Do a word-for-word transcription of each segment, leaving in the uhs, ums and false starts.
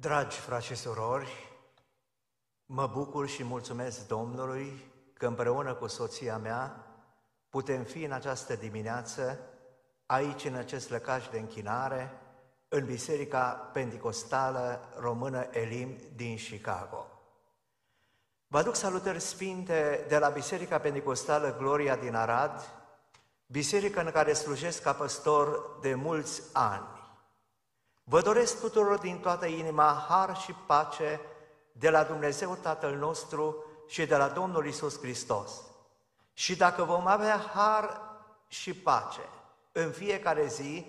Dragi frați și surori, mă bucur și mulțumesc Domnului că împreună cu soția mea putem fi în această dimineață aici, în acest lăcaș de închinare, în Biserica Penticostală Română Elim din Chicago. Vă aduc salutări sfinte de la Biserica Penticostală Gloria din Arad, biserică în care slujesc ca păstor de mulți ani. Vă doresc tuturor din toată inima har și pace de la Dumnezeu Tatăl nostru și de la Domnul Iisus Hristos. Și dacă vom avea har și pace în fiecare zi,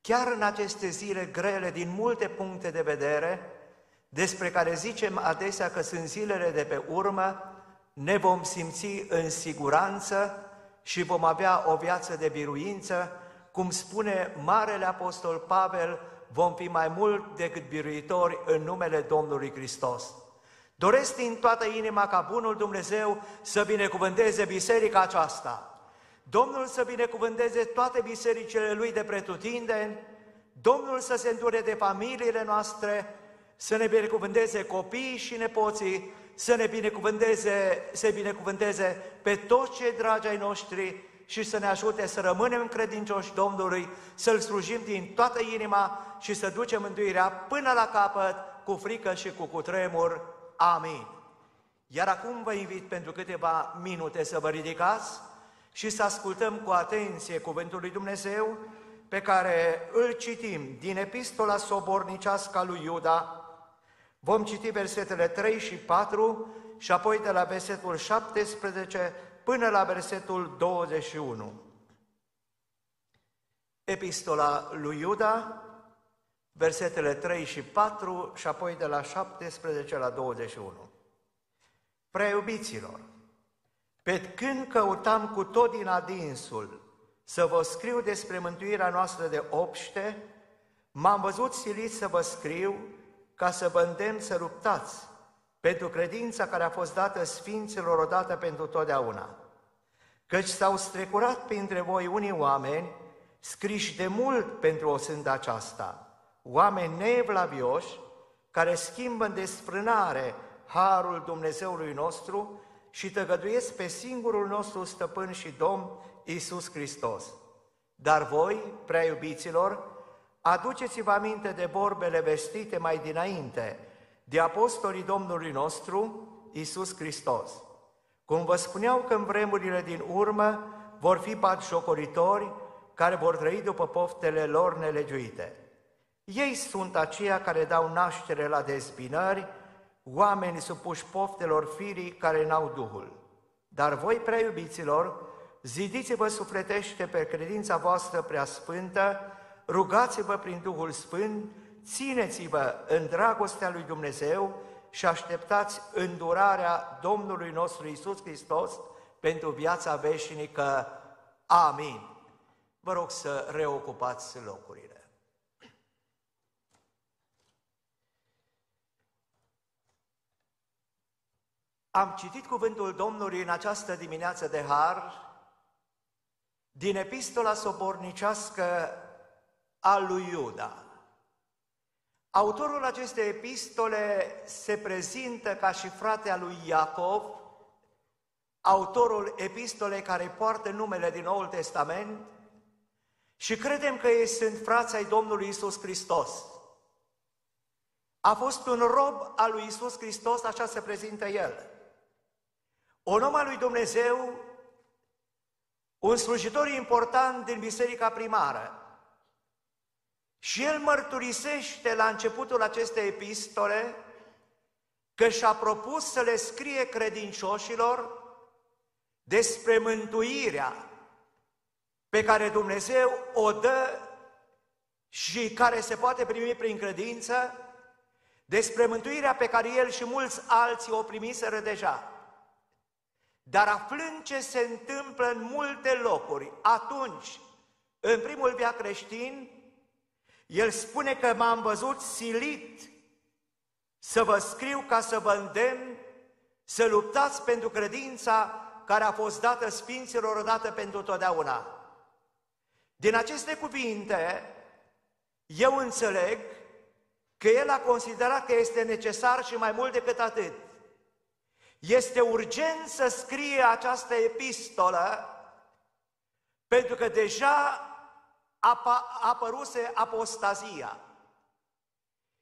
chiar în aceste zile grele din multe puncte de vedere, despre care zicem adesea că sunt zilele de pe urmă, ne vom simți în siguranță și vom avea o viață de biruință, cum spune Marele Apostol Pavel, vom fi mai mult decât biruitori în numele Domnului Hristos. Doresc din toată inima ca bunul Dumnezeu să binecuvânteze biserica aceasta. Domnul să binecuvânteze toate bisericile Lui de pretutindeni, Domnul să se îndure de familiile noastre, să ne binecuvânteze copiii și nepoții, să ne binecuvânteze, să binecuvânteze pe toți cei dragi ai noștri, și să ne ajute să rămânem credincioși Domnului, să-L slujim din toată inima și să ducem mântuirea până la capăt, cu frică și cu cutremur. Amin. Iar acum vă invit pentru câteva minute să vă ridicați și să ascultăm cu atenție cuvântul lui Dumnezeu, pe care îl citim din Epistola Sobornicească lui Iuda. Vom citi versetele trei și patru și apoi de la versetul șaptesprezece, până la versetul douăzeci și unu. Epistola lui Iuda, versetele trei și patru și apoi de la șaptesprezece la douăzeci și unu. Prea iubiților, pe când căutam cu tot din adinsul să vă scriu despre mântuirea noastră de obște, m-am văzut silit să vă scriu ca să vă îndemn să luptați pentru credința care a fost dată sfinților odată pentru totdeauna. Căci s-au strecurat printre voi unii oameni, scriși de mult pentru o sândă aceasta, oameni neevlavioși, care schimbă în desfrânare harul Dumnezeului nostru și tăgăduiesc pe singurul nostru stăpân și Domn, Iisus Hristos. Dar voi, prea iubiților, aduceți-vă aminte de vorbele vestite mai dinainte, de apostolii Domnului nostru, Iisus Hristos. Cum vă spuneau că în vremurile din urmă vor fi batjocoritori care vor trăi după poftele lor nelegiuite. Ei sunt aceia care dau naștere la dezbinări, oameni supuși poftelor firii care n-au Duhul. Dar voi, prea iubiților, zidiți-vă sufletește pe credința voastră prea sfântă, rugați-vă prin Duhul Sfânt, țineți-vă în dragostea lui Dumnezeu și așteptați îndurarea Domnului nostru Iisus Hristos pentru viața veșnică. Amin. Vă rog să reocupați locurile. Am citit cuvântul Domnului în această dimineață de har din Epistola Sobornicească a lui Iuda. Autorul acestei epistole se prezintă ca și fratele lui Iacov, autorul epistolei care poartă numele din Noul Testament, și credem că ei sunt frații ai Domnului Iisus Hristos. A fost un rob al lui Iisus Hristos, așa se prezintă el. Un om al lui Dumnezeu, un slujitor important din biserica primară. Și el mărturisește la începutul acestei epistole că și-a propus să le scrie credincioșilor despre mântuirea pe care Dumnezeu o dă și care se poate primi prin credință, despre mântuirea pe care el și mulți alții o primiseră deja. Dar aflând ce se întâmplă în multe locuri, atunci, în primul veac creștin, el spune că m-am văzut silit să vă scriu ca să vă îndemn să luptați pentru credința care a fost dată sfinților odată pentru totdeauna. Din aceste cuvinte, eu înțeleg că el a considerat că este necesar și mai mult decât atât. Este urgent să scrie această epistolă, pentru că deja apăruse apostazia.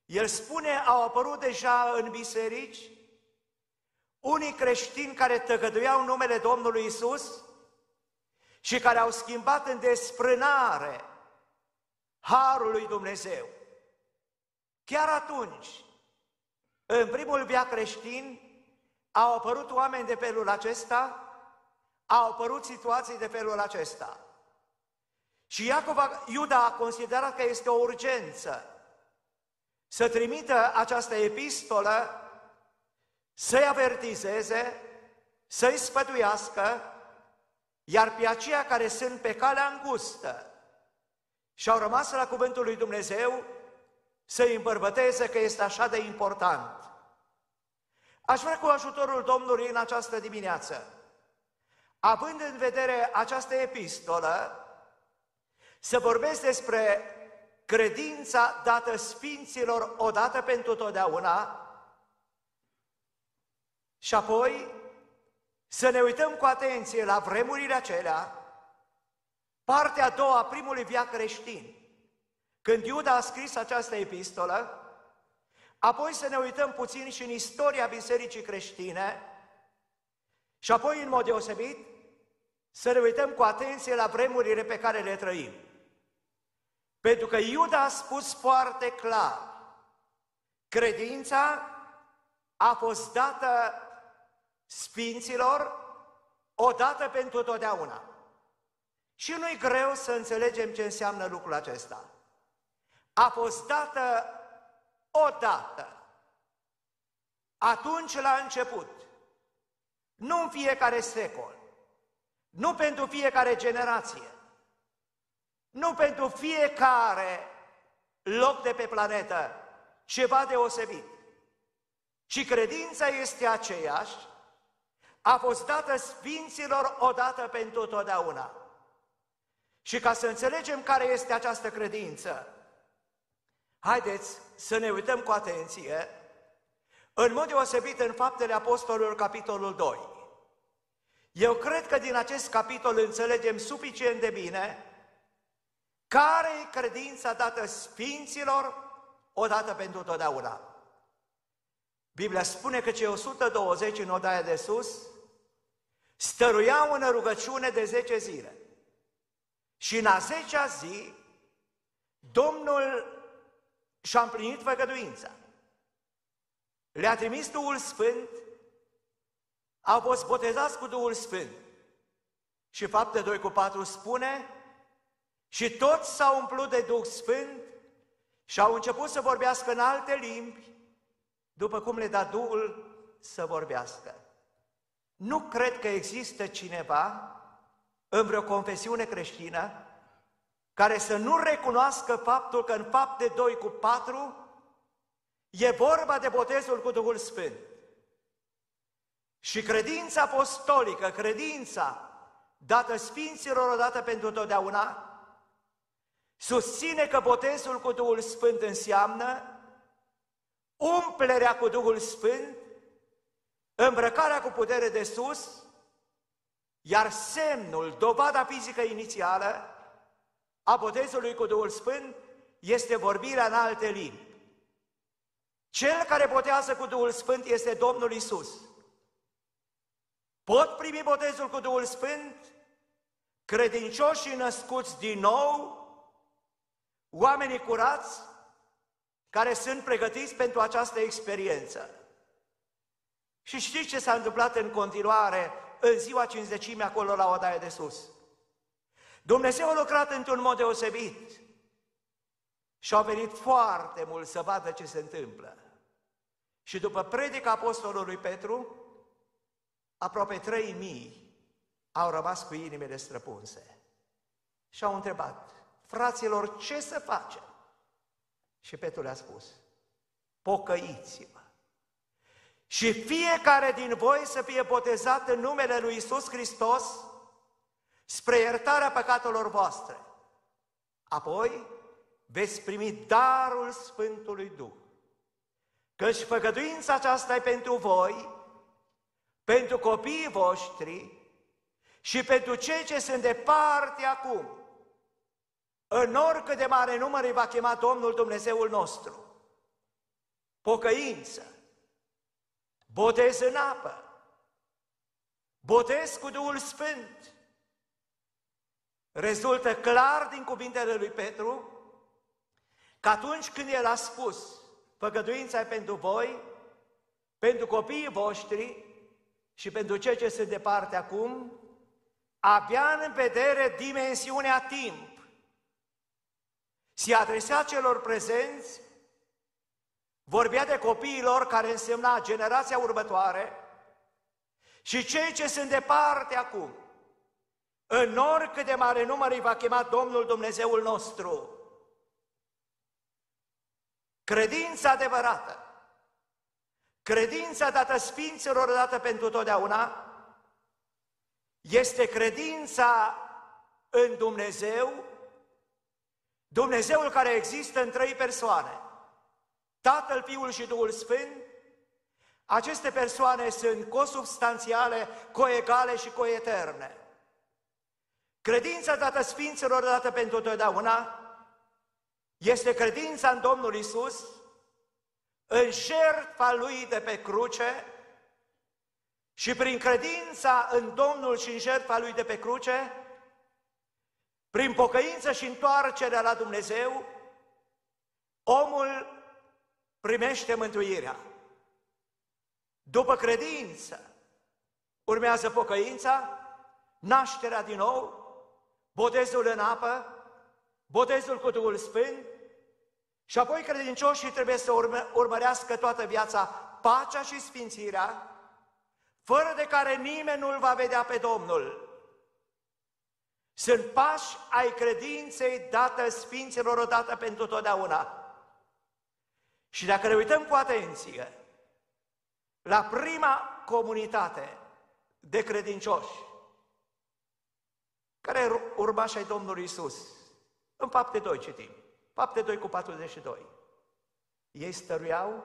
El spune, au apărut deja în biserici unii creștini care tăgăduiau numele Domnului Isus și care au schimbat în desfrânare harul lui Dumnezeu. Chiar atunci, în primul veac creștin, au apărut oameni de felul acesta, au apărut situații de felul acesta. Și Iacov, Iuda a considerat că este o urgență să trimită această epistolă, să-i avertizeze, să-i sfătuiască, iar pe aceia care sunt pe calea îngustă și au rămas la cuvântul lui Dumnezeu, să-i îmbărbăteze că este așa de important. Aș vrea cu ajutorul Domnului în această dimineață, având în vedere această epistolă, să vorbesc despre credința dată sfinților odată pentru totdeauna și apoi să ne uităm cu atenție la vremurile acelea, partea a doua a primului veac creștin, când Iuda a scris această epistolă, apoi să ne uităm puțin și în istoria bisericii creștine și apoi, în mod deosebit, să ne uităm cu atenție la vremurile pe care le trăim. Pentru că Iuda a spus foarte clar, credința a fost dată sfinților odată pentru totdeauna. Și nu-i greu să înțelegem ce înseamnă lucrul acesta. A fost dată odată, atunci la început, nu în fiecare secol, nu pentru fiecare generație, nu pentru fiecare loc de pe planetă, ceva deosebit. Și credința este aceeași, a fost dată sfinților odată pentru totdeauna. Și ca să înțelegem care este această credință, haideți să ne uităm cu atenție, în mod deosebit în Faptele Apostolilor, capitolul doi. Eu cred că din acest capitol înțelegem suficient de bine care e credința dată sfinților odată pentru totdeauna. Biblia spune că cei o sută douăzeci în odaia de sus stăruiau în rugăciune de zece zile. Și în a zecea zi, Domnul și-a împlinit făgăduința. Le-a trimis Duhul Sfânt, au fost botezați cu Duhul Sfânt. Și Fapte doi cu patru spune, și toți s-au umplut de Duh Sfânt și au început să vorbească în alte limbi, după cum le da Duhul să vorbească. Nu cred că există cineva în vreo confesiune creștină care să nu recunoască faptul că în Fapte doi cu patru e vorba de botezul cu Duhul Sfânt. Și credința apostolică, credința dată sfinților odată pentru totdeauna, susține că botezul cu Duhul Sfânt înseamnă umplerea cu Duhul Sfânt, îmbrăcarea cu putere de sus, iar semnul, dovada fizică inițială a botezului cu Duhul Sfânt este vorbirea în alte limbi. Cel care botează cu Duhul Sfânt este Domnul Isus. Pot primi botezul cu Duhul Sfânt credincioșii născuți din nou, oamenii curați care sunt pregătiți pentru această experiență. Și știți ce s-a întâmplat în continuare în ziua cincizecimii acolo la odaia de sus? Dumnezeu a lucrat într-un mod deosebit și au venit foarte mult să vadă ce se întâmplă. Și după predica apostolului Petru, aproape trei mii au rămas cu inimile străpunse. Și au întrebat, fraților, ce să facem? Și Petru le-a spus, pocăiți-vă și fiecare din voi să fie botezat în numele lui Iisus Hristos spre iertarea păcatelor voastre. Apoi veți primi darul Sfântului Duh. Căci făgăduința aceasta e pentru voi, pentru copiii voștri și pentru cei ce sunt departe acum. În oricât de mare număr îi va chema Domnul Dumnezeul nostru. Pocăință, botez în apă, botez cu Duhul Sfânt, rezultă clar din cuvintele lui Petru că atunci când el a spus făgăduința e pentru voi, pentru copiii voștri și pentru cei ce sunt departe acum, avea în vedere dimensiunea timp. Se adresa celor prezenți, vorbea de copiilor care însemna generația următoare și cei ce sunt departe acum. În oricât de mare număr îi va chema Domnul Dumnezeul nostru. Credința adevărată, credința dată sfinților odată pentru totdeauna, este credința în Dumnezeu, Dumnezeul care există în trei persoane, Tatăl, Fiul și Duhul Sfânt. Aceste persoane sunt cosubstanțiale, coegale și coeterne. Credința dată sfinților dată pentru totdeauna este credința în Domnul Iisus, în jertfa Lui de pe cruce, și prin credința în Domnul și în jertfa Lui de pe cruce, prin pocăință și întoarcerea la Dumnezeu, omul primește mântuirea. După credință urmează pocăința, nașterea din nou, botezul în apă, botezul cu Duhul Sfânt, și apoi credincioșii trebuie să urmărească toată viața pacea și sfințirea, fără de care nimeni nu-L va vedea pe Domnul. Sunt pași ai credinței dată sfinților odată pentru totdeauna. Și dacă ne uităm cu atenție la prima comunitate de credincioși, care e urmașa Domnului Iisus, în Fapte doi citim, Fapte doi cu patruzeci și doi. Ei stăruiau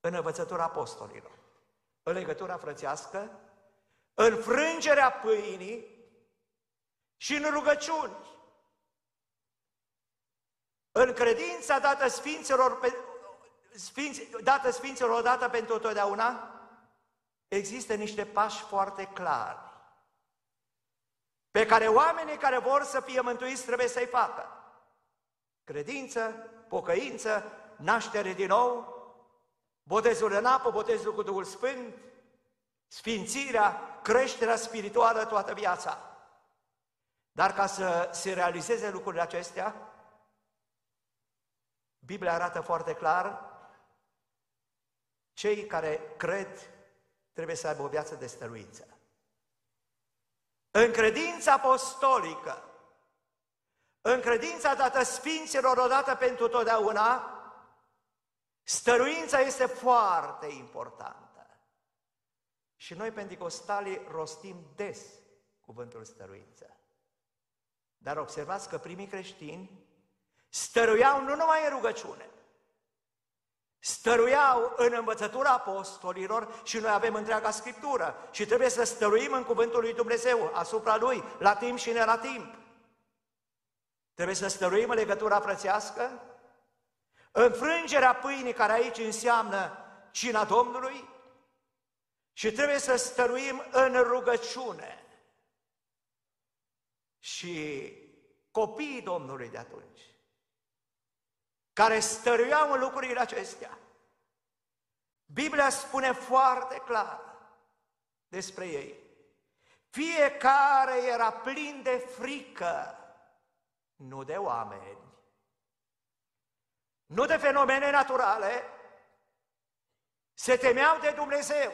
în învățătura apostolilor, în legătura frățească, în frângerea pâinii și în rugăciuni. În credința dată sfinților pe Sfinți, dată sfinților odată pentru totdeauna, există niște pași foarte clari pe care oamenii care vor să fie mântuiți trebuie să-i facă. Credință, pocăință, naștere din nou, botezul în apă, botezul cu Duhul Sfânt, sfințirea, creșterea spirituală toată viața. Dar ca să se realizeze lucrurile acestea, Biblia arată foarte clar, cei care cred trebuie să aibă o viață de stăruință. În credința apostolică, în credința dată sfinților odată pentru totdeauna, stăruința este foarte importantă. Și noi, penticostalii, rostim des cuvântul stăruință. Dar observați că primii creștini stăruiau nu numai în rugăciune, stăruiau în învățătura apostolilor, și noi avem întreaga Scriptură și trebuie să stăruim în cuvântul lui Dumnezeu, asupra Lui, la timp și ne la timp. Trebuie să stăruim în legătura frățească, înfrângerea pâinii, care aici înseamnă cina Domnului, și trebuie să stăruim în rugăciune. Și copiii Domnului de atunci, care stăruiau în lucrurile acestea, Biblia spune foarte clar despre ei. Fiecare era plin de frică, nu de oameni, nu de fenomene naturale, se temeau de Dumnezeu.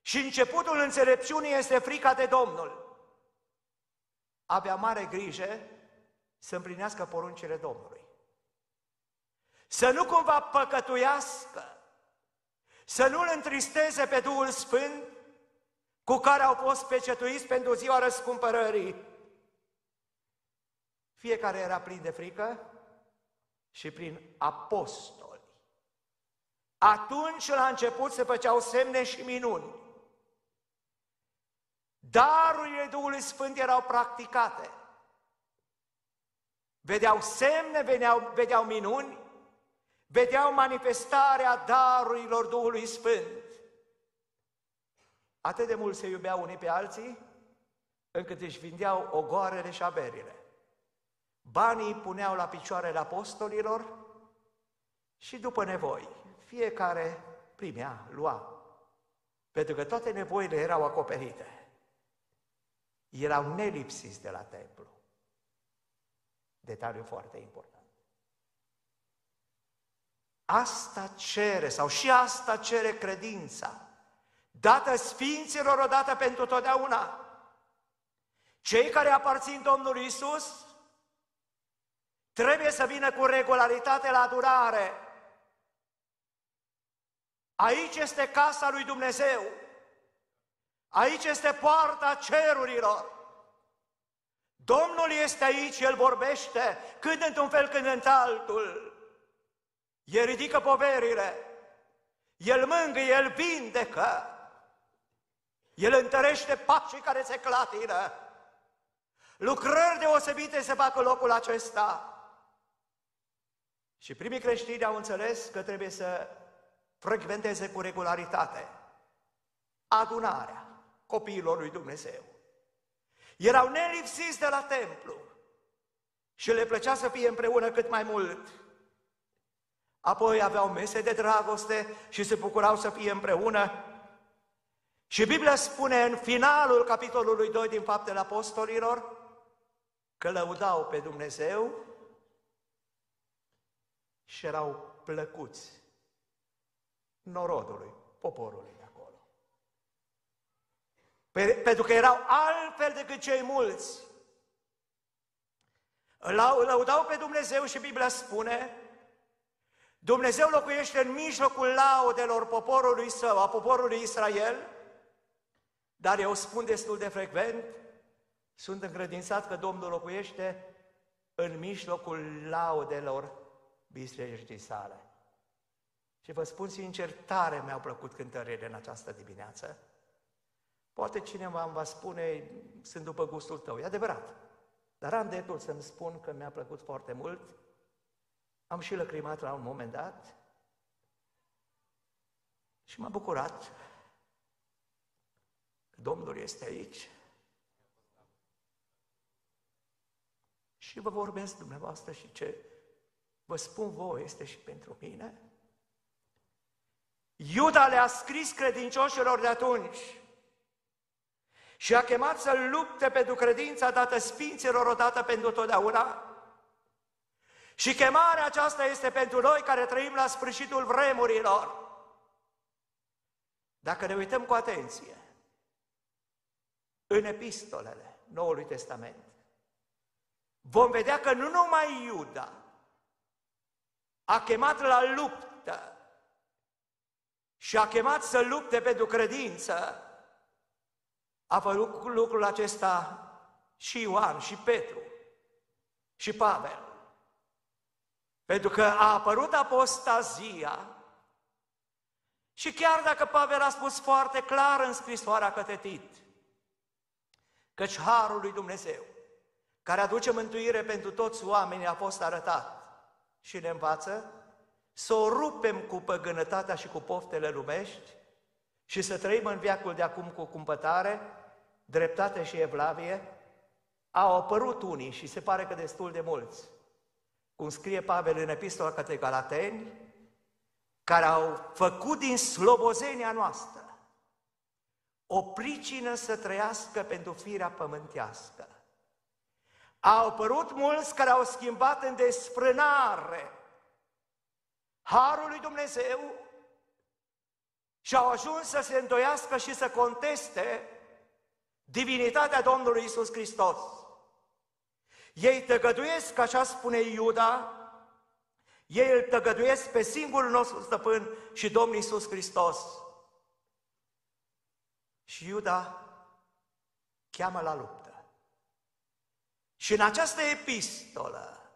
Și începutul înțelepciunii este frica de Domnul. Avea mare grijă să împlinească poruncile Domnului, să nu cumva păcătuiască, să nu-L întristeze pe Duhul Sfânt cu care au fost pecetuiți pentru ziua răscumpărării. Fiecare era plin de frică și prin apostoli Atunci la început se făceau semne și minuni. Darurile Duhului Sfânt erau practicate. Vedeau semne, vedeau, vedeau minuni, vedeau manifestarea darurilor Duhului Sfânt. Atât de mult se iubeau unii pe alții, încât își vindeau ogoarele și averile. Banii puneau la picioarele apostolilor și după nevoi, fiecare primea, lua. Pentru că toate nevoile erau acoperite. Erau nelipsiți de la templu. Detaliu foarte important. Asta cere, sau și asta cere credința, dată sfinților odată pentru totdeauna. Cei care aparțin Domnului Iisus trebuie să vină cu regularitate la adunare. Aici este casa lui Dumnezeu. Aici este poarta cerurilor. Domnul este aici, El vorbește, când într-un fel, când într-altul. El ridică poverile, El mângâie, El vindecă, El întărește pacii care se clatină. Lucrări deosebite se fac în locul acesta. Și primii creștini au înțeles că trebuie să frecventeze cu regularitate adunarea copiilor lui Dumnezeu. Erau nelipsiți de la templu și le plăcea să fie împreună cât mai mult. Apoi aveau mese de dragoste și se bucurau să fie împreună. Și Biblia spune în finalul capitolului doi din Faptele Apostolilor că lăudau pe Dumnezeu și erau plăcuți norodului, poporului de acolo. Pentru că erau altfel decât cei mulți. Lăudau pe Dumnezeu și Biblia spune: Dumnezeu locuiește în mijlocul laudelor poporului său, a poporului Israel. Dar eu spun destul de frecvent, sunt încredințat că Domnul locuiește în mijlocul laudelor bisericii sale. Și vă spun sincer, tare mi-au plăcut cântările în această dimineață. Poate cineva îmi va spune, sunt după gustul tău, e adevărat. Dar am dreptul să-mi spun că mi-a plăcut foarte mult. Am și lăcrimat la un moment dat și m-a bucurat. Domnul este aici și vă vorbesc dumneavoastră și ce vă spun voi este și pentru mine. Iuda le-a scris credincioșilor de atunci și a chemat să lupte pentru credința dată sfinților odată pentru totdeauna. Și chemarea aceasta este pentru noi care trăim la sfârșitul vremurilor. Dacă ne uităm cu atenție în epistolele Noului Testament, vom vedea că nu numai Iuda a chemat la luptă și a chemat să lupte pentru credință, a făcut lucrul acesta și Ioan, și Petru, și Pavel. Pentru că a apărut apostazia și chiar dacă Pavel a spus foarte clar în scrisoarea către Tit, căci harul lui Dumnezeu, care aduce mântuire pentru toți oamenii, a fost arătat și ne învață să o rupem cu păgânătatea și cu poftele lumești și să trăim în veacul de acum cu cumpătare, dreptate și evlavie. Au apărut unii și se pare că destul de mulți, cum scrie Pavel în epistola către Galateni, care au făcut din slobozenia noastră o pricină să trăiască pentru firea pământească. Au apărut mulți care au schimbat în desfrânare harul lui Dumnezeu și au ajuns să se îndoiască și să conteste divinitatea Domnului Iisus Hristos. Ei tăgăduiesc, așa spune Iuda, ei îl tăgăduiesc pe singurul nostru stăpân și Domnul Iisus Hristos. Și Iuda cheamă la luptă. Și în această epistolă,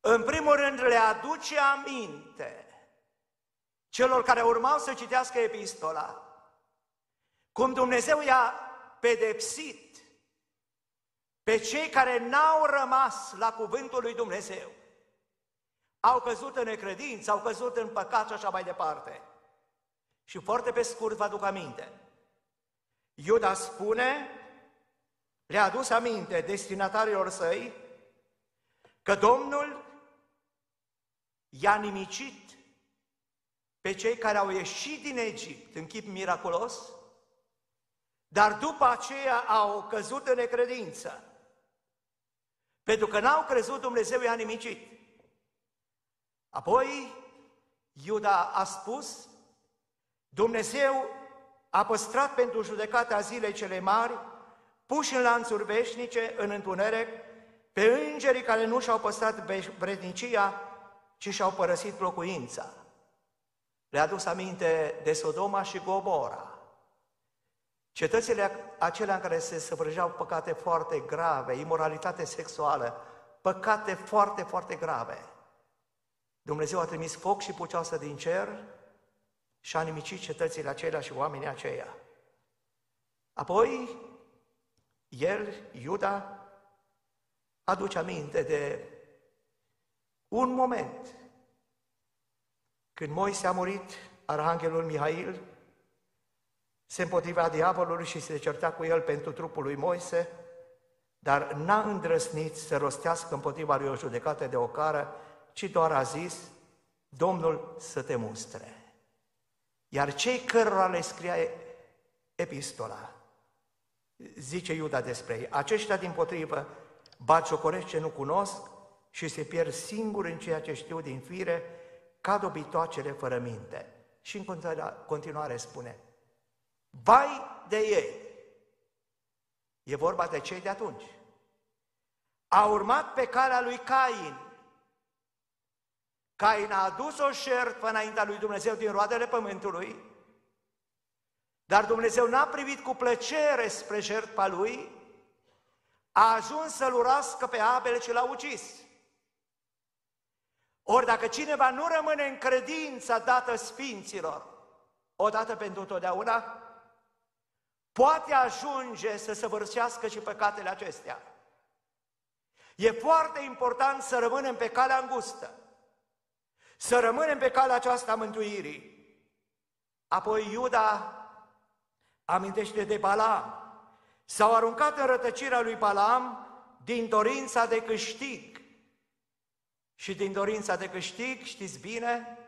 în primul rând, le aduce aminte celor care urmau să citească epistola, cum Dumnezeu i-a pedepsit pe cei care n-au rămas la cuvântul lui Dumnezeu. Au căzut în necredință, au căzut în păcat și așa mai departe. Și foarte pe scurt vă aduc aminte. Iuda spune, le-a adus aminte destinatarilor săi că Domnul i-a nimicit pe cei care au ieșit din Egipt în chip miraculos, dar după aceea au căzut în necredință. Pentru că n-au crezut, Dumnezeu i-a nimicit. Apoi, Iuda a spus, Dumnezeu a păstrat pentru judecata zilei cele mari, puși în lanțuri veșnice, în întuneric, pe îngerii care nu și-au păstrat vrednicia, ci și-au părăsit locuința. Le-a adus aminte de Sodoma și Gomora, cetățile acelea în care se săvârșeau păcate foarte grave, imoralitate sexuală, păcate foarte, foarte grave. Dumnezeu a trimis foc și puceasă din cer și a nimicit cetățile acelea și oamenii aceia. Apoi, el, Iuda, aduce aminte de un moment când Moise a murit, arhanghelul Mihail se împotrivea diavolului și se certa cu el pentru trupul lui Moise, dar n-a îndrăsnit să rostească împotriva lui o judecată de ocară, ci doar a zis, Domnul să te mustre. Iar cei cărora le scria epistola, zice Iuda despre ei, aceștia dimpotrivă batjocoresc ce nu cunosc și se pierd singuri în ceea ce știu din fire, ca dobitoacele fără minte. Și în continuare spune, vai de ei! E vorba de cei de atunci. A urmat pe calea lui Cain. Cain a adus o șertfă înaintea lui Dumnezeu din roadele pământului, dar Dumnezeu n-a privit cu plăcere spre șertfa lui, a ajuns să-l urască pe Abel și l-a ucis. Ori dacă cineva nu rămâne în credința dată sfinților, odată pentru totdeauna, poate ajunge să săvârșească și păcatele acestea. E foarte important să rămânem pe calea îngustă, să rămânem pe calea aceasta a mântuirii. Apoi Iuda amintește de Balaam. S-au aruncat în rătăcirea lui Balaam din dorința de câștig. Și din dorința de câștig, știți bine,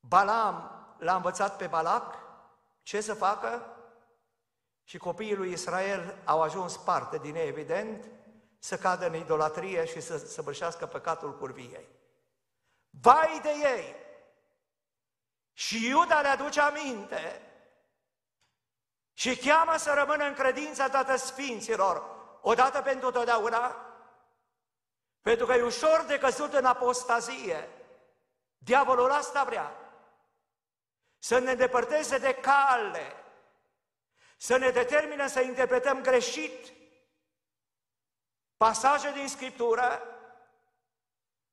Balaam l-a învățat pe Balac ce să facă și copiii lui Israel au ajuns parte din ei, evident, să cadă în idolatrie și să săvârșească păcatul curviei. Vai de ei! Și Iuda le aduce aminte și cheamă să rămână în credința dată sfinților, odată pentru totdeauna, pentru că e ușor de căzut în apostazie. Diavolul asta vrea, să ne îndepărteze de cale, să ne determine să interpretăm greșit pasaje din Scriptură,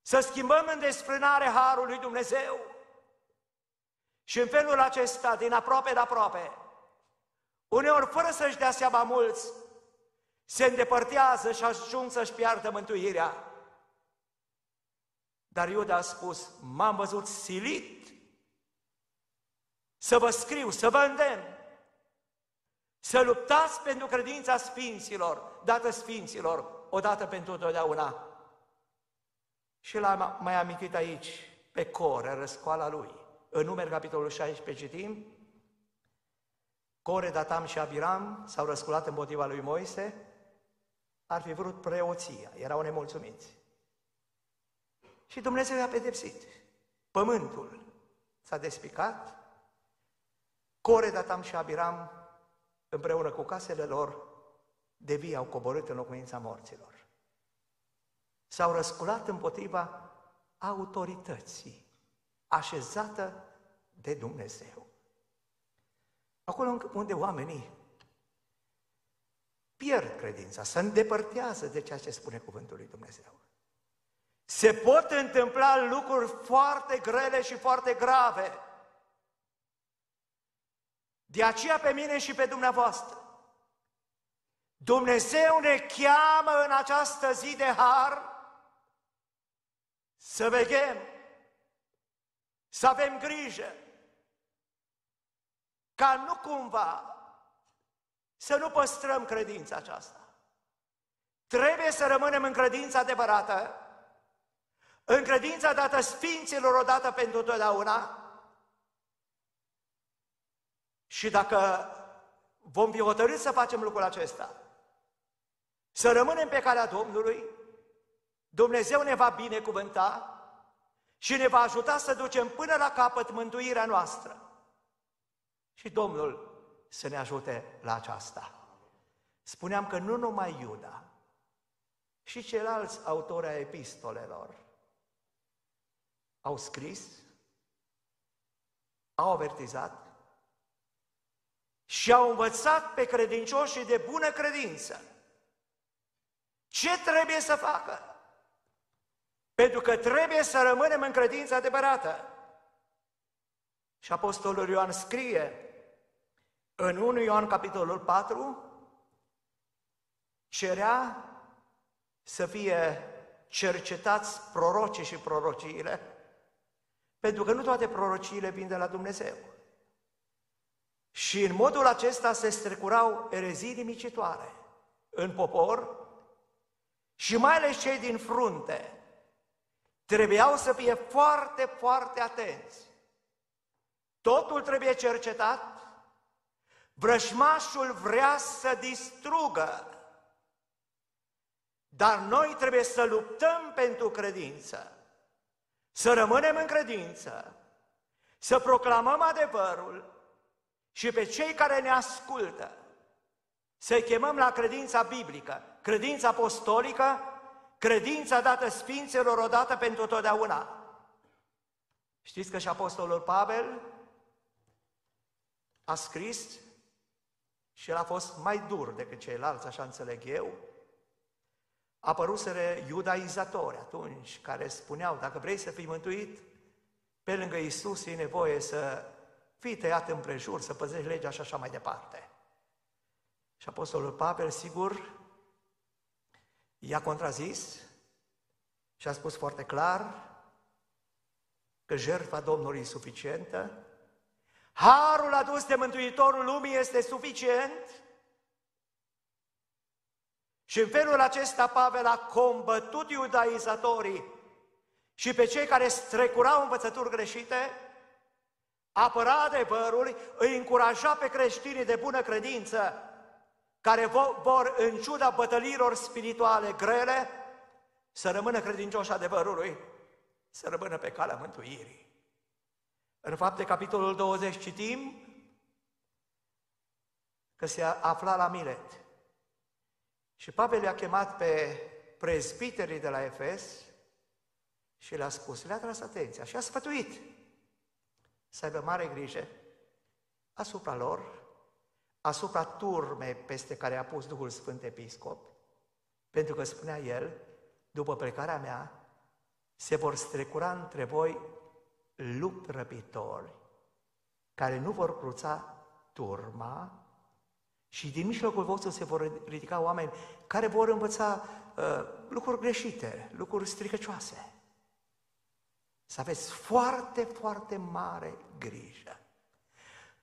să schimbăm în desfrânare harul lui Dumnezeu. Și în felul acesta, din aproape de aproape, uneori, fără să-și dea seama mulți, se îndepărtează și ajung să-și piardă mântuirea. Dar Iuda a spus, m-am văzut silit să vă scriu, să vă îndemn, să luptați pentru credința sfinților, dată sfinților, odată pentru totdeauna. Și l-am mai amintit aici, pe Core, răscoala lui. În Numeri, capitolul șaisprezece, citim, Core, Datam și Abiram s-au răsculat împotriva lui Moise, ar fi vrut preoția, erau nemulțumiți. Și Dumnezeu i-a pedepsit. Pământul s-a despicat, Core, Datam și Abiram, împreună cu casele lor, de vii au coborât în locuința morților. S-au răsculat împotriva autorității așezată de Dumnezeu. Acolo unde oamenii pierd credința, se îndepărtează de ceea ce spune cuvântul lui Dumnezeu. Se pot întâmpla lucruri foarte grele și foarte grave De aceea pe mine și pe dumneavoastră, Dumnezeu ne cheamă în această zi de har să veghem, să avem grijă, ca nu cumva să nu păstrăm credința aceasta. Trebuie să rămânem în credința adevărată, în credința dată sfinților odată pentru totdeauna. Și dacă vom fi hotărâți să facem lucrul acesta, să rămânem pe calea Domnului, Dumnezeu ne va binecuvânta și ne va ajuta să ducem până la capăt mântuirea noastră. Și Domnul să ne ajute la aceasta. Spuneam că nu numai Iuda, și ceilalți autori ai epistolelor au scris, au avertizat și au învățat pe credincioșii de bună credință ce trebuie să facă, pentru că trebuie să rămânem în credința adevărată. Și Apostolul Ioan scrie în întâi Ioan, capitolul patru, cerea să fie cercetați prorocii și prorociile, pentru că nu toate prorociile vin de la Dumnezeu. Și în modul acesta se strecurau erezii nimicitoare în popor și mai ales cei din frunte trebuiau să fie foarte, foarte atenți. Totul trebuie cercetat, vrăjmașul vrea să distrugă, dar noi trebuie să luptăm pentru credință, să rămânem în credință, să proclamăm adevărul și pe cei care ne ascultă să-i chemăm la credința biblică, credința apostolică, credința dată sfinților odată pentru totdeauna. Știți că și Apostolul Pavel a scris și el a fost mai dur decât ceilalți, așa înțeleg eu. Apăruseră iudaizatori atunci care spuneau, dacă vrei să fii mântuit, pe lângă Iisus e nevoie să fii tăiat împrejur, să păzești legea și așa mai departe. Și Apostolul Pavel, sigur, i-a contrazis și a spus foarte clar că jertfa Domnului e suficientă, harul adus de Mântuitorul lumii este suficient. Și în felul acesta Pavel a combătut iudaizatorii și pe cei care strecurau învățături greșite, apăra adevărul, îi încuraja pe creștinii de bună credință, care vor, în ciuda bătăliilor spirituale grele, să rămână credincioși adevărului, să rămână pe calea mântuirii. În Fapte, capitolul douăzeci, citim că se afla la Milet. Și Pavel i-a chemat pe prezbiterii de la Efes și le-a spus, le-a tras atenția și a sfătuit să aibă mare grijă asupra lor, asupra turmei peste care a pus Duhul Sfânt Episcop, pentru că spunea el, după plecarea mea, se vor strecura între voi lupi răpitori care nu vor cruța turma, și din mijlocul vostru se vor ridica oameni care vor învăța uh, lucruri greșite, lucruri stricăcioase. Să aveți foarte, foarte mare grijă.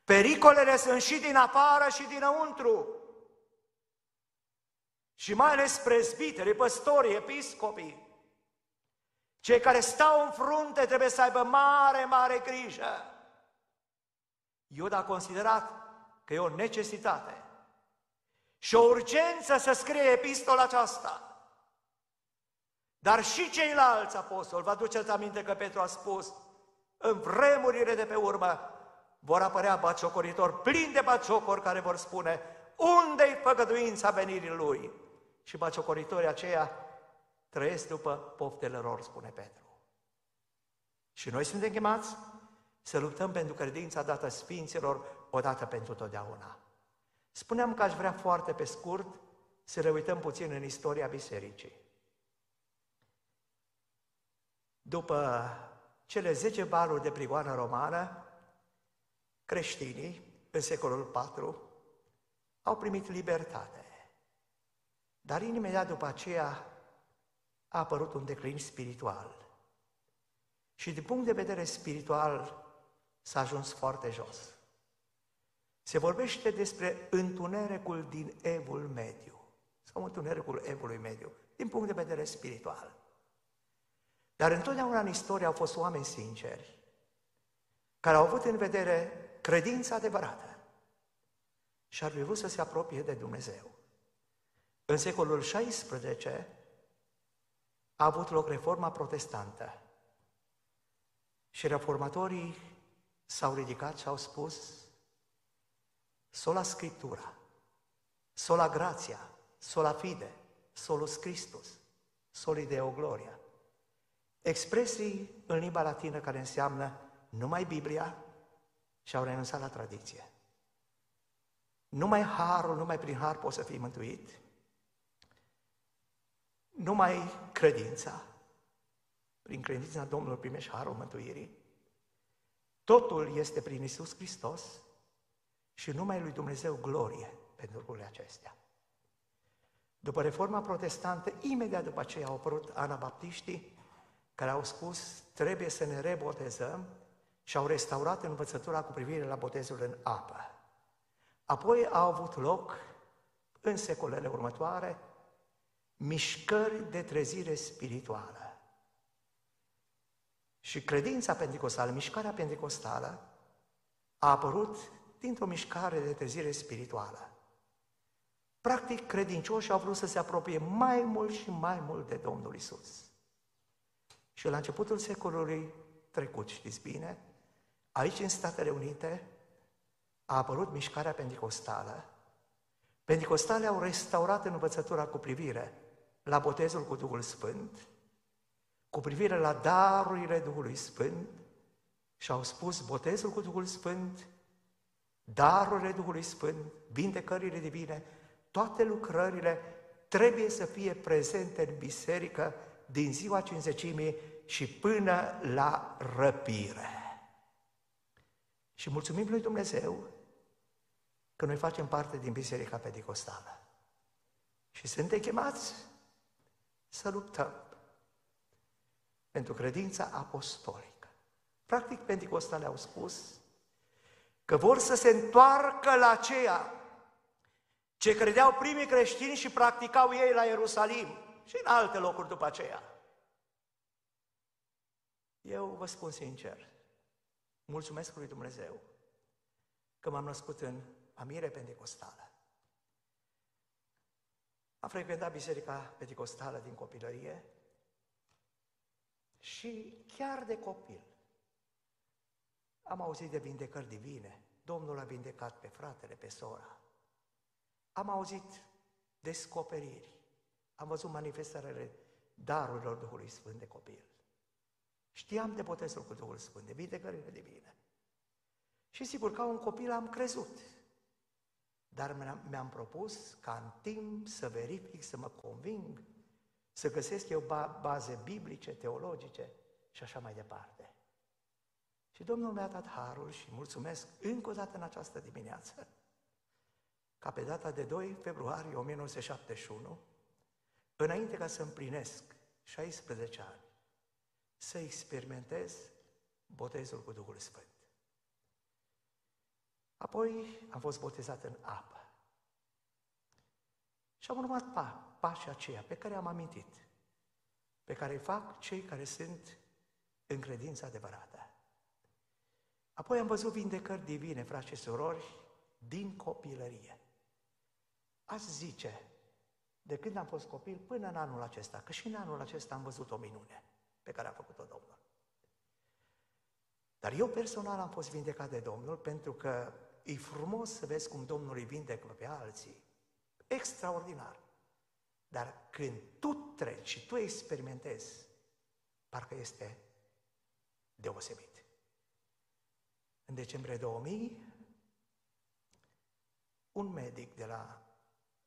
Pericolele sunt și din afară și dinăuntru. Și mai ales prezbiterii, păstorii, episcopii, cei care stau în frunte trebuie să aibă mare, mare grijă. Iuda a considerat că e o necesitate și o urgență să scrie epistola aceasta. Dar și ceilalți apostoli, vă aduceți aminte că Petru a spus, în vremurile de pe urmă vor apărea batjocoritori, plini de batjocori care vor spune, unde-i făgăduința venirii lui? Și batjocoritorii aceia trăiesc după poftele lor, spune Petru. Și noi suntem chemați să luptăm pentru credința dată sfinților odată pentru totdeauna. Spuneam că aș vrea foarte pe scurt să le uităm puțin în istoria bisericii. După cele zece valuri de prigoană romană, creștinii în secolul patru, au primit libertate. Dar imediat după aceea a apărut un declin spiritual. Și din punct de vedere spiritual s-a ajuns foarte jos. Se vorbește despre întunericul din evul mediu, sau întunericul evului mediu, din punct de vedere spiritual. Dar întotdeauna în istorie au fost oameni sinceri, care au avut în vedere credința adevărată și ar fi vrut să se apropie de Dumnezeu. În secolul șaisprezece a avut loc reforma protestantă și reformatorii s-au ridicat și au spus: sola Scriptura, sola gratia, sola fide, solus Christus, soli Deo gloria. Expresii în limba latină care înseamnă numai Biblia, și au renunțat la tradiție. Numai harul, numai prin har poți să fii mântuit, numai credința, prin credința Domnului primești harul mântuirii, totul este prin Iisus Hristos și numai lui Dumnezeu glorie pentru lucrurile acestea. După reforma protestantă, imediat după aceea au apărut anabaptiștii, care au spus: trebuie să ne rebotezăm, și au restaurat învățătura cu privire la botezul în apă. Apoi au avut loc, în secolele următoare, mișcări de trezire spirituală. Și credința penticostală, mișcarea penticostală, a apărut dintr-o mișcare de trezire spirituală. Practic, credincioșii au vrut să se apropie mai mult și mai mult de Domnul Isus. Și la începutul secolului trecut, știți bine, aici în Statele Unite a apărut mișcarea penticostală. Penticostale au restaurat învățătura cu privire la botezul cu Duhul Sfânt, cu privire la darurile Duhului Sfânt și au spus: botezul cu Duhul Sfânt, darurile Duhului Sfânt, vindecările divine, toate lucrările trebuie să fie prezente în biserică din ziua Cincizecimii și până la răpire. Și mulțumim lui Dumnezeu că noi facem parte din Biserica Penticostală. Și suntem chemați să luptăm pentru credința apostolică. Practic, penticostale au spus că vor să se întoarcă la ceea ce credeau primii creștini și practicau ei la Ierusalim și în alte locuri după aceea. Eu vă spun sincer, mulțumesc lui Dumnezeu că m-am născut în familie penticostală. Am frecventat biserica penticostală din copilărie și chiar de copil am auzit de vindecări divine. Domnul a vindecat pe fratele, pe sora. Am auzit descoperiri. Am văzut manifestările darurilor Duhului Sfânt de copil. Știam de botezul cu Duhul Sfânt, de vindecările divine. Și sigur, ca un copil am crezut. Dar mi-am propus ca în timp să verific, să mă conving, să găsesc eu baze biblice, teologice și așa mai departe. Și Domnul mi-a dat harul și mulțumesc încă o dată în această dimineață ca pe data de doi februarie o mie nouă sute șaptezeci și unu, înainte ca să împlinesc șaisprezece ani, să experimentez botezul cu Duhul Sfânt. Apoi am fost botezat în apă. Și am urmat pa, pașii aceia pe care am amintit, pe care îi fac cei care sunt în credința adevărată. Apoi am văzut vindecări divine, frați și surori, din copilărie. Aș zice, de când am fost copil până în anul acesta, că și în anul acesta am văzut o minune pe care a făcut-o Domnul. Dar eu personal am fost vindecat de Domnul, pentru că e frumos să vezi cum Domnul îi vindecă pe alții. Extraordinar. Dar când tu treci și tu experimentezi, parcă este deosebit. În decembrie două mii, un medic de la...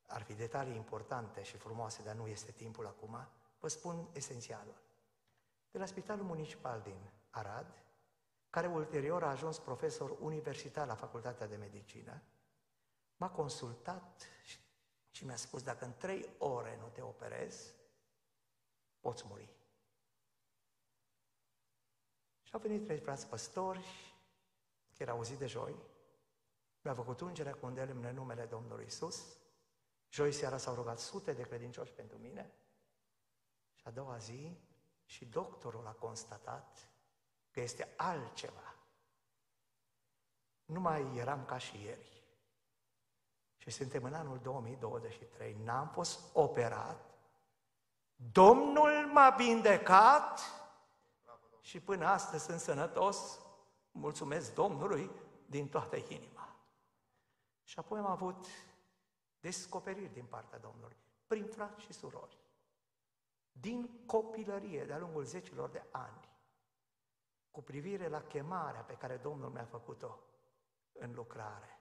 Ar fi detalii importante și frumoase, dar nu este timpul acum. Vă spun esențialul. De la Spitalul Municipal din Arad, care ulterior a ajuns profesor universitar la Facultatea de Medicină, m-a consultat și mi-a spus, dacă în trei ore nu te operezi, poți muri. Și au venit trei frați păstori, că era o zi de joi, mi-a făcut ungerea cu un delemn în numele Domnului Iisus. Joi seara s-au rugat sute de credincioși pentru mine și a doua zi și doctorul a constatat că este altceva. Nu mai eram ca și ieri. Și suntem în anul două mii douăzeci și trei, n-am fost operat, Domnul m-a vindecat și până astăzi sunt sănătos, mulțumesc Domnului din toată inima. Și apoi am avut descoperiri din partea Domnului, prin frați și surori, din copilărie, de-a lungul zecilor de ani, cu privire la chemarea pe care Domnul mi-a făcut-o în lucrare.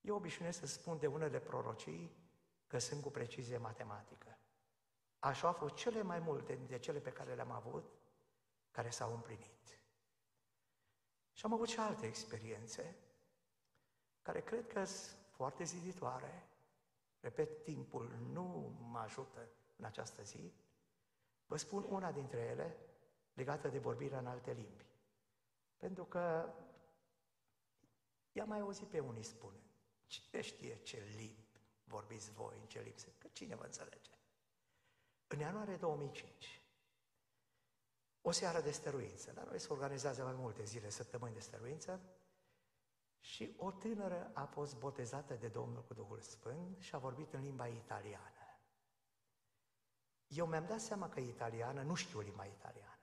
Eu obișnuiesc să spun de unele prorocii că sunt cu precizie matematică. Așa au fost cele mai multe dintre cele pe care le-am avut, care s-au împlinit. Și am avut și alte experiențe, care cred că sunt foarte ziditoare. Repet, timpul nu mă ajută în această zi. Vă spun una dintre ele, legată de vorbirea în alte limbi. Pentru că i-am mai auzit pe unii spunând, cine știe ce limbi vorbiți voi, în ce limbi, că cine vă înțelege? În ianuarie două mii cinci, o seară de stăruință, la noi se organizează mai multe zile, săptămâni de stăruință, și o tânără a fost botezată de Domnul cu Duhul Sfânt și a vorbit în limba italiană. Eu mi-am dat seama că e italiană, nu știu limba italiană,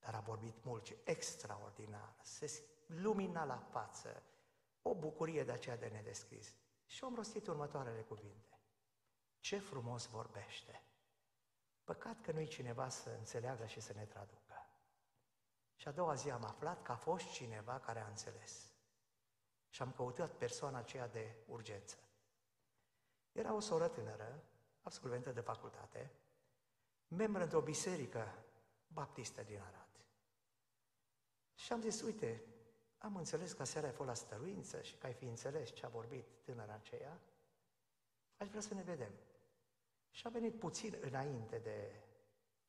dar a vorbit mult și extraordinar, se lumina la față, o bucurie de aceea de nedescris. Și am rostit următoarele cuvinte. Ce frumos vorbește! Păcat că nu-i cineva să înțeleagă și să ne traducă. Și a doua zi am aflat că a fost cineva care a înțeles. Și am căutat persoana aceea de urgență. Era o soră tânără, absolventă de facultate, membră într-o biserică baptistă din Arad. Și am zis, uite, am înțeles că seara ai fost la stăruință și că ai fi înțeles ce a vorbit tânăra aceea, aș vrea să ne vedem. Și a venit puțin înainte de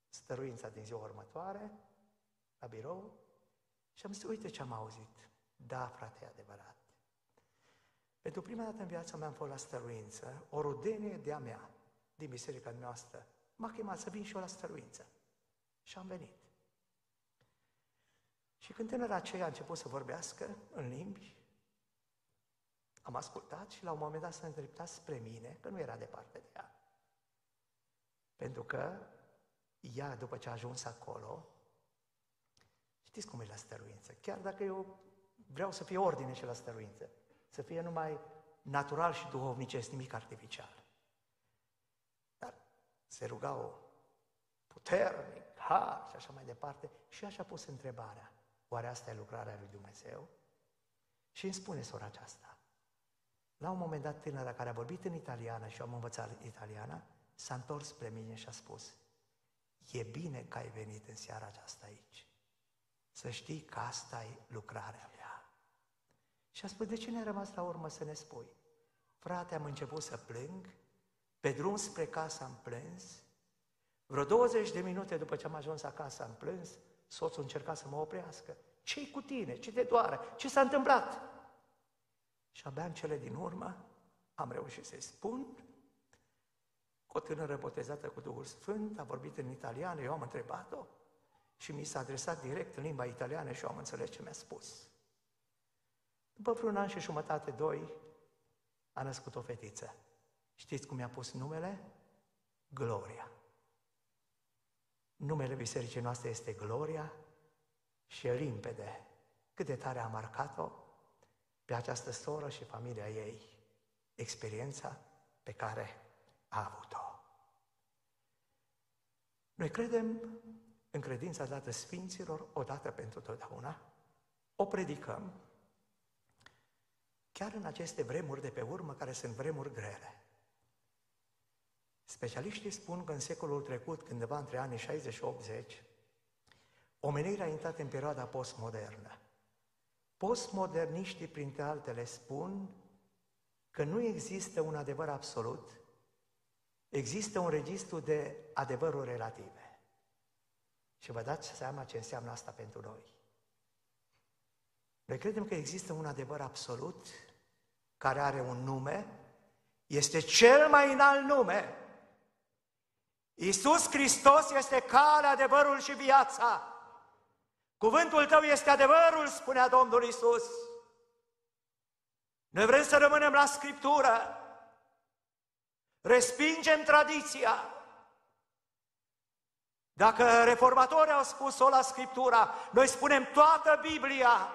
stăruința din ziua următoare, la birou, și am zis, uite ce am auzit. Da, frate, adevărat. Pentru prima dată în viața mea am fost la stăruință, o rudenie de-a mea, din biserica noastră, m-a chemat să vin și eu la stăruință. Și am venit. Și când tânăra aceea a început să vorbească în limbi, am ascultat și la un moment dat s-a îndreptat spre mine, că nu era departe de ea. Pentru că ea, după ce a ajuns acolo, știți cum e la stăruință, chiar dacă eu vreau să fie ordine și la stăruință, să fie numai natural și duhovnicesc, nimic artificial. Dar se rugau puternic, ha, și așa mai departe, și așa a pus întrebarea, oare asta e lucrarea lui Dumnezeu? Și îmi spune sora aceasta, la un moment dat tânăra care a vorbit în italiană și eu am învățat italiana, s-a întors spre mine și a spus, e bine că ai venit în seara aceasta aici, să știi că asta e lucrarea mea. Și a spus, de ce ne-ai rămas la urmă să ne spui? Frate, am început să plâng, pe drum spre casă am plâns, vreo douăzeci de minute după ce am ajuns acasă am plâns, soțul încerca să mă oprească. Ce-i cu tine? Ce te doare? Ce s-a întâmplat? Și abia în cele din urmă am reușit să-i spun că o tânără botezată cu Duhul Sfânt a vorbit în italiană, eu am întrebat-o și mi s-a adresat direct în limba italiană și eu am înțeles ce mi-a spus. După vreun an și jumătate, doi, a născut o fetiță. Știți cum i-a pus numele? Gloria. Numele bisericii noastre este Gloria și e limpede cât de tare a marcat-o pe această soră și familia ei, experiența pe care a avut-o. Noi credem în credința dată sfinților odată pentru totdeauna, o predicăm chiar în aceste vremuri de pe urmă care sunt vremuri grele. Specialiștii spun că în secolul trecut, cândva între anii șaizeci și optzeci, Omenirea a intrat în perioada postmodernă. Postmoderniștii, printre altele, spun că nu există un adevăr absolut, există un registru de adevăruri relative. Și vă dați seama ce înseamnă asta pentru noi. Noi credem că există un adevăr absolut care are un nume, este cel mai înalt nume. Iisus Hristos este calea, adevărul și viața. Cuvântul tău este adevărul, spunea Domnul Iisus. Noi vrem să rămânem la Scriptură. Respingem tradiția. Dacă reformatorii au spus-o la Scriptura, noi spunem toată Biblia.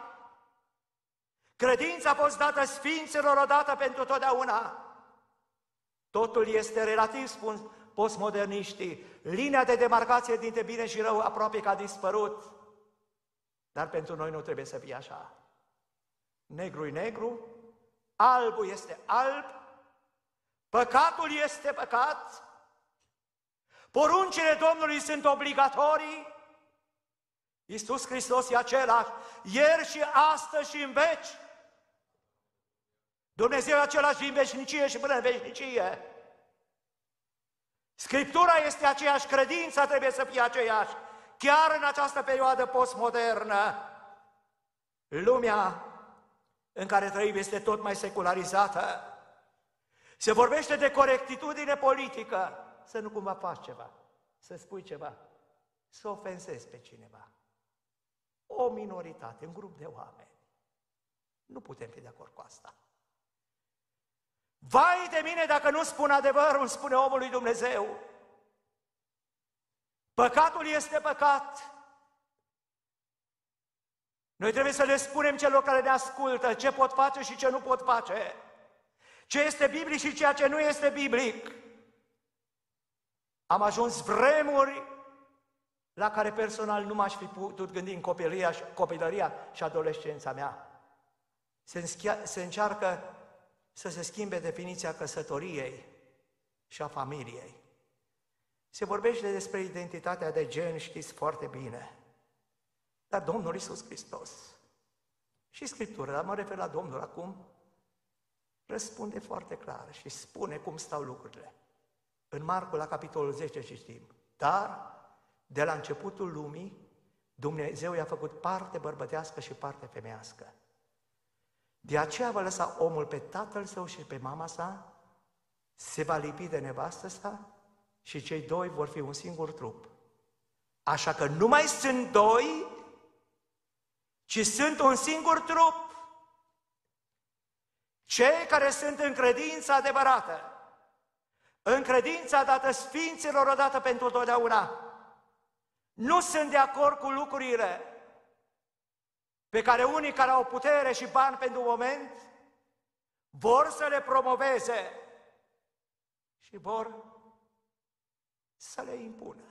Credința a fost dată sfinților odată pentru totdeauna. Totul este relativ, spun postmoderniștii. Linia de demarcație dintre bine și rău aproape că a dispărut. Dar pentru noi nu trebuie să fie așa. Negru-i negru, albul este alb, păcatul este păcat, poruncile Domnului sunt obligatorii, Iisus Hristos e același, ieri și astăzi și în veci. Dumnezeu e același din veșnicie și până în veșnicie. Scriptura este aceeași, credința trebuie să fie aceeași, chiar în această perioadă postmodernă. Lumea în care trăim este tot mai secularizată. Se vorbește de corectitudine politică, să nu cumva faci ceva, să spui ceva, să ofensezi pe cineva. O minoritate, un grup de oameni. Nu putem fi de acord cu asta. Vai de mine dacă nu spun adevărul, spune omul lui Dumnezeu. Păcatul este păcat. Noi trebuie să le spunem celor care ne ascultă ce pot face și ce nu pot face, ce este biblic și ceea ce nu este biblic. Am ajuns vremuri la care personal nu m-aș fi putut gândi în copilăria și, copilăria și adolescența mea. Se, înschia, se încearcă să se schimbe definiția căsătoriei și a familiei. Se vorbește despre identitatea de gen, știți foarte bine. Dar Domnul Iisus Hristos și Scriptura, dar mă refer la Domnul acum, răspunde foarte clar și spune cum stau lucrurile. În Marcu, la capitolul zece, și știm. Dar, de la începutul lumii, Dumnezeu i-a făcut parte bărbătească și parte femeiască. De aceea va lăsa omul pe tatăl său și pe mama sa, se va lipi de nevastă sa și cei doi vor fi un singur trup. Așa că nu mai sunt doi, ci sunt un singur trup. Cei care sunt în credința adevărată, în credința dată sfinților odată pentru totdeauna, nu sunt de acord cu lucrurile pe care unii care au putere și bani pentru moment vor să le promoveze și vor să le impună.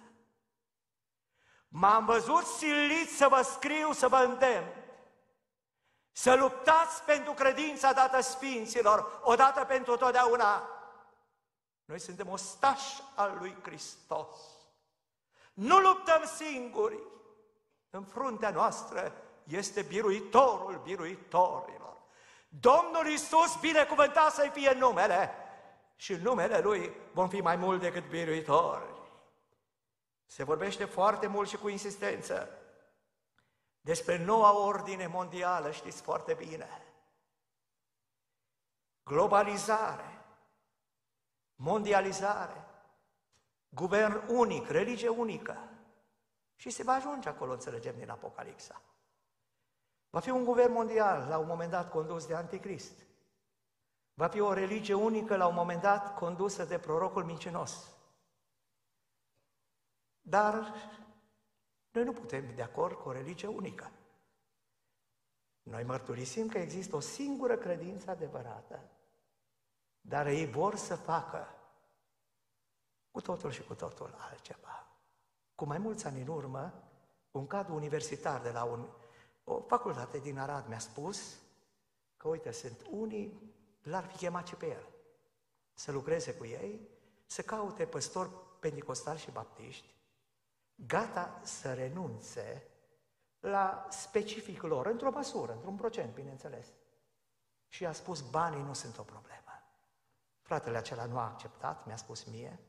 M-am văzut silit să vă scriu, să vă îndemn, să luptați pentru credința dată sfinților, odată pentru totdeauna. Noi suntem ostași al lui Hristos. Nu luptăm singuri. În fruntea noastră este biruitorul biruitorilor. Domnul Iisus, binecuvântat să-i fie numele. Și numele Lui vom fi mai mult decât biruitori. Se vorbește foarte mult și cu insistență despre noua ordine mondială, știți foarte bine. Globalizare, mondializare, guvern unic, religie unică. Și se va ajunge acolo, înțelegem din Apocalipsa. Va fi un guvern mondial, la un moment dat, condus de Anticrist. Va fi o religie unică, la un moment dat, condusă de prorocul mincinos. Dar noi nu putem fi de acord cu o religie unică. Noi mărturisim că există o singură credință adevărată, dar ei vor să facă cu totul și cu totul altceva. Cu mai mulți ani în urmă, un cadru universitar de la un, o facultate din Arad mi-a spus că, uite, sunt unii, l-ar fi chemat și pe el, să lucreze cu ei, să caute păstori pentecostali și baptiști, gata să renunțe la specificul lor, într-o măsură, într-un procent, bineînțeles. Și a spus, banii nu sunt o problemă. Fratele acela nu a acceptat, mi-a spus mie.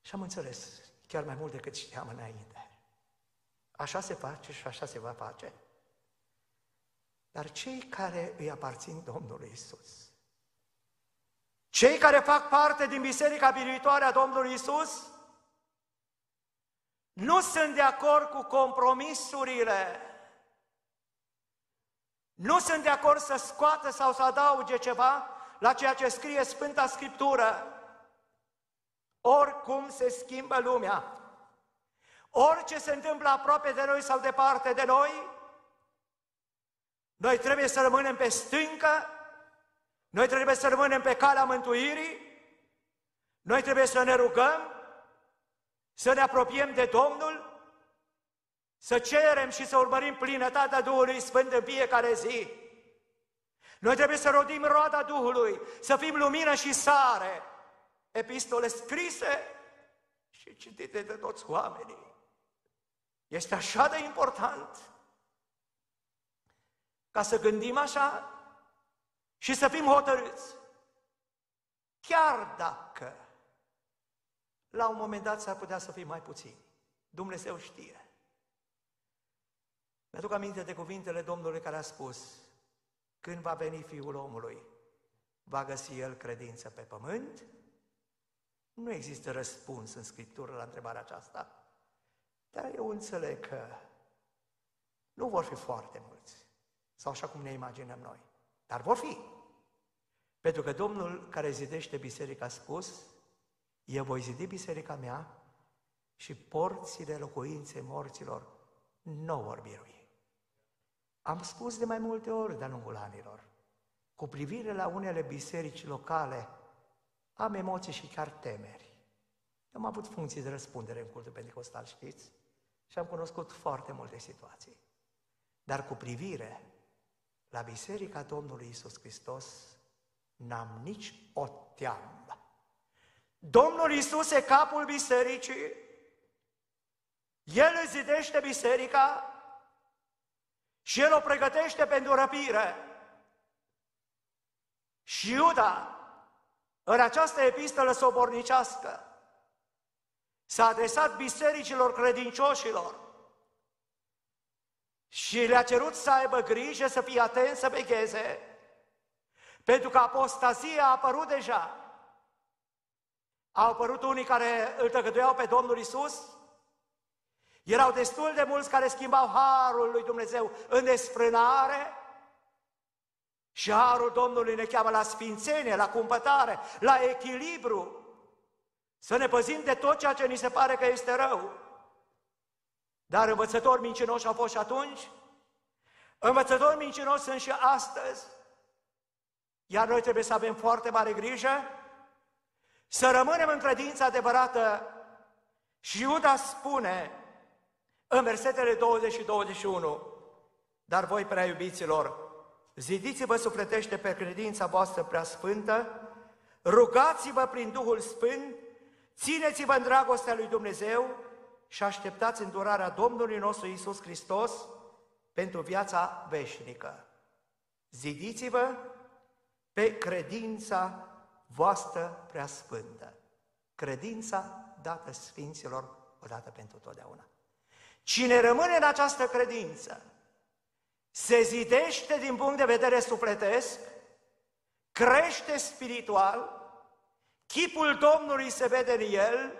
Și am înțeles chiar mai mult decât știam înainte. Așa se face și așa se va face. Dar cei care îi aparțin Domnului Iisus, cei care fac parte din biserica biruitoare a Domnului Iisus, nu sunt de acord cu compromisurile, nu sunt de acord să scoată sau să adauge ceva la ceea ce scrie Sfânta Scriptură. Oricum se schimbă lumea, orice se întâmplă aproape de noi sau departe de noi, noi trebuie să rămânem pe stâncă, noi trebuie să rămânem pe calea mântuirii, noi trebuie să ne rugăm, să ne apropiem de Domnul, să cerem și să urmărim plinătatea Duhului Sfânt în fiecare zi. Noi trebuie să rodim roada Duhului, să fim lumină și sare, epistole scrise și citite de toți oamenii. Este așa de important ca să gândim așa și să fim hotărâți. Chiar dacă la un moment dat s-ar putea să fim mai puțini, Dumnezeu știe. Mi-aduc aminte de cuvintele Domnului care a spus, când va veni Fiul omului, va găsi El credință pe pământ? Nu există răspuns în Scriptură la întrebarea aceasta, dar eu înțeleg că nu vor fi foarte mulți, sau așa cum ne imaginăm noi, dar vor fi. Pentru că Domnul care zidește biserica a spus, eu voi zidi biserica mea și porțile locuinței morților nu vor birui. Am spus de mai multe ori de-a lungul anilor, cu privire la unele biserici locale, am emoții și chiar temeri. Am avut funcții de răspundere în cultul penticostal, știți? Și am cunoscut foarte multe situații. Dar cu privire la Biserica Domnului Iisus Hristos, n-am nici o teamă. Domnul Iisus e capul bisericii, El îi zidește biserica și El o pregătește pentru răpire. Și Iuda, în această epistolă sobornicească, s-a adresat bisericilor credincioșilor și le-a cerut să aibă grijă, să fie atenți, să vegheze, pentru că apostazia a apărut deja. Au apărut unii care îl tăgăduiau pe Domnul Iisus, erau destul de mulți care schimbau harul lui Dumnezeu în desfrânare, și harul Domnului ne cheamă la sfințenie, la cumpătare, la echilibru, să ne păzim de tot ceea ce ni se pare că este rău. Dar învățători mincinoși au fost și atunci, învățători mincinoși sunt și astăzi, iar noi trebuie să avem foarte mare grijă să rămânem în credința adevărată. Și Iuda spune în versetele douăzeci și douăzeci și unu, dar voi, prea iubiților, zidiți-vă sufletește pe credința voastră prea sfântă, rugați-vă prin Duhul Sfânt, țineți-vă în dragostea lui Dumnezeu și așteptați îndurarea Domnului nostru Iisus Hristos pentru viața veșnică. Zidiți-vă pe credința voastră prea sfântă, credința dată sfinților odată pentru totdeauna. Cine rămâne în această credință, se zidește din punct de vedere sufletesc, crește spiritual, chipul Domnului se vede în el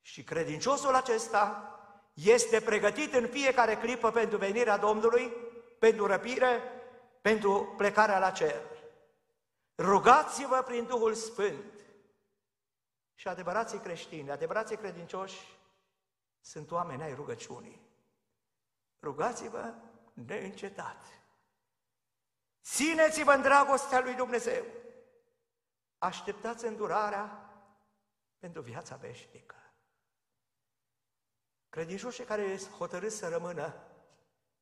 și credinciosul acesta este pregătit în fiecare clipă pentru venirea Domnului, pentru răpire, pentru plecarea la cer. Rugați-vă prin Duhul Sfânt. Și adevărații creștini, adevărații credincioși sunt oameni ai rugăciunii. Rugați-vă neîncetat. Țineți-vă în dragostea lui Dumnezeu. Așteptați îndurarea pentru viața veșnică. Credincioșii care sunt hotărâți să rămână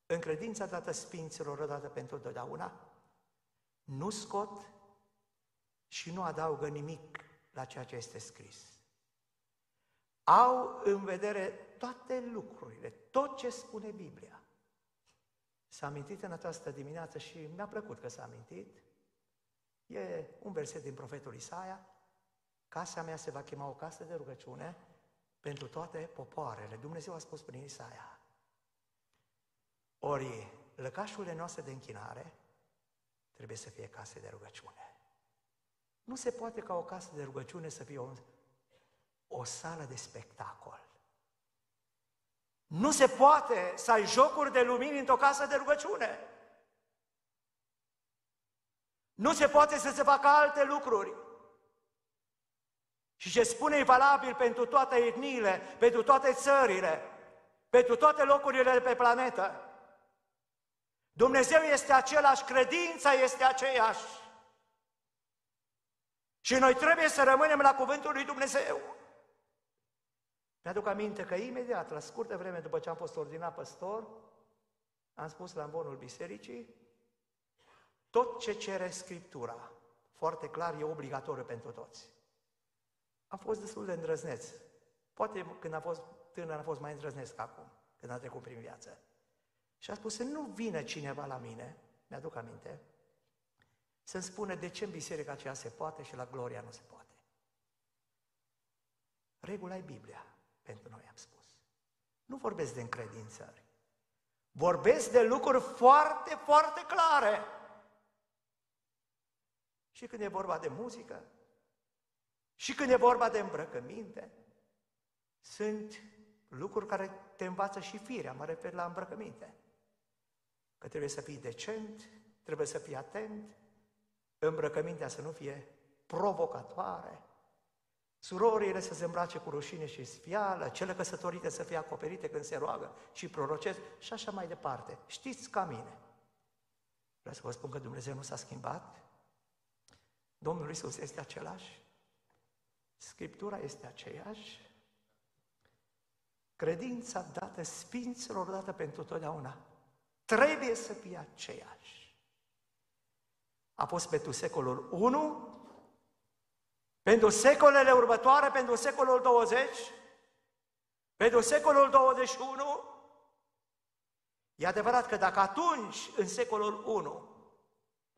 în credința dată sfinților odată pentru totdeauna, nu scot și nu adaugă nimic la ceea ce este scris. au în vedere toate lucrurile, tot ce spune Biblia. S-a amintit în această dimineață și mi-a plăcut că s-a amintit. E un verset din profetul Isaia. Casa mea se va chema o casă de rugăciune pentru toate popoarele. Dumnezeu a spus prin Isaia. Ori lăcașurile noastre de închinare trebuie să fie case de rugăciune. Nu se poate ca o casă de rugăciune să fie o, o sală de spectacol. Nu se poate să ai jocuri de lumini într-o casă de rugăciune. Nu se poate să se facă alte lucruri. Și ce spune e valabil pentru toate etniile, pentru toate țările, pentru toate locurile pe planetă. Dumnezeu este același, credința este aceeași. Și noi trebuie să rămânem la cuvântul lui Dumnezeu. Mi-aduc aminte că imediat, la scurtă vreme după ce am fost ordinat păstor, am spus la ambonul bisericii, tot ce cere Scriptura, foarte clar, e obligatoriu pentru toți. Am fost destul de îndrăzneț. Poate când am fost tânăr, am fost mai îndrăzneț ca acum, când am trecut prin viață. Și a spus să nu vină cineva la mine, mi-aduc aminte, să-mi spune de ce în biserica aceea se poate și la Gloria nu se poate. Regula e Biblia, pentru noi am spus. Nu vorbesc de încredințări. Vorbesc de lucruri foarte, foarte clare. Și când e vorba de muzică, și când e vorba de îmbrăcăminte, sunt lucruri care te învață și firea, mă refer la îmbrăcăminte. Că trebuie să fii decent, trebuie să fii atent, îmbrăcămintea să nu fie provocatoare, surorile să se îmbrace cu rușine și sfială, cele căsătorite să fie acoperite când se roagă și prorocesc și așa mai departe. Știți ca mine. Vreau să vă spun că Dumnezeu nu s-a schimbat. Domnul Iisus este același. Scriptura este aceeași. Credința dată sfinților odată pentru totdeauna trebuie să fie aceeași. A fost pentru secolul unu, pentru secolele următoare, pentru secolul douăzeci, pentru secolul douăzeci și unu. E adevărat că dacă atunci, în secolul unu,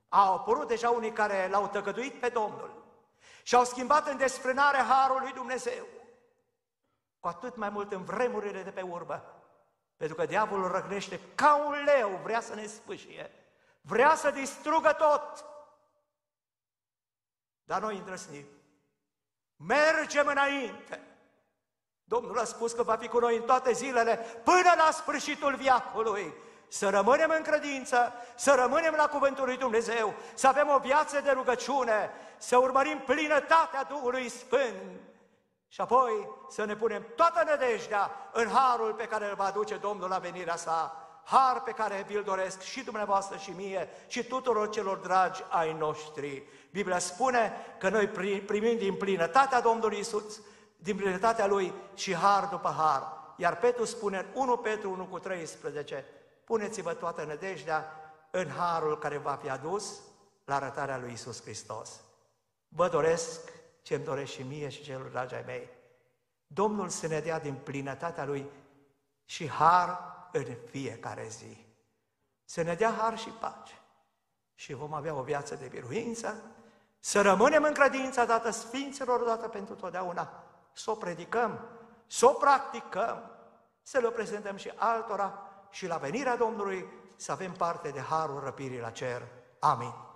au apărut deja unii care l-au tăgăduit pe Domnul și au schimbat în desfrânare harul lui Dumnezeu, cu atât mai mult în vremurile de pe urmă, pentru că diavolul răgnește ca un leu, vrea să ne spâșie, vrea să distrugă tot. Dar noi îndrăsnim, mergem înainte. Domnul a spus că va fi cu noi în toate zilele, până la sfârșitul veacului. Să rămânem în credință, să rămânem la cuvântul lui Dumnezeu, să avem o viață de rugăciune, să urmărim plinătatea Duhului Sfânt. Și apoi să ne punem toată nădejdea în harul pe care îl va aduce Domnul la venirea sa, har pe care vi-l doresc și dumneavoastră și mie și tuturor celor dragi ai noștri. Biblia spune că noi primim din plinătatea Domnului Iisus, din plinătatea Lui și har după har. Iar Petru spune în unu Petru unu cu treisprezece, puneți-vă toată nădejdea în harul care va fi adus la arătarea lui Iisus Hristos. Vă doresc ce-mi doresc și mie și celor dragi ai mei, Domnul să ne dea din plinătatea Lui și har în fiecare zi. Să ne dea har și pace și vom avea o viață de biruință, să rămânem în credința dată sfinților odată pentru totdeauna, să o predicăm, să o practicăm, să le prezentăm și altora și la venirea Domnului să avem parte de harul răpirii la cer. Amin.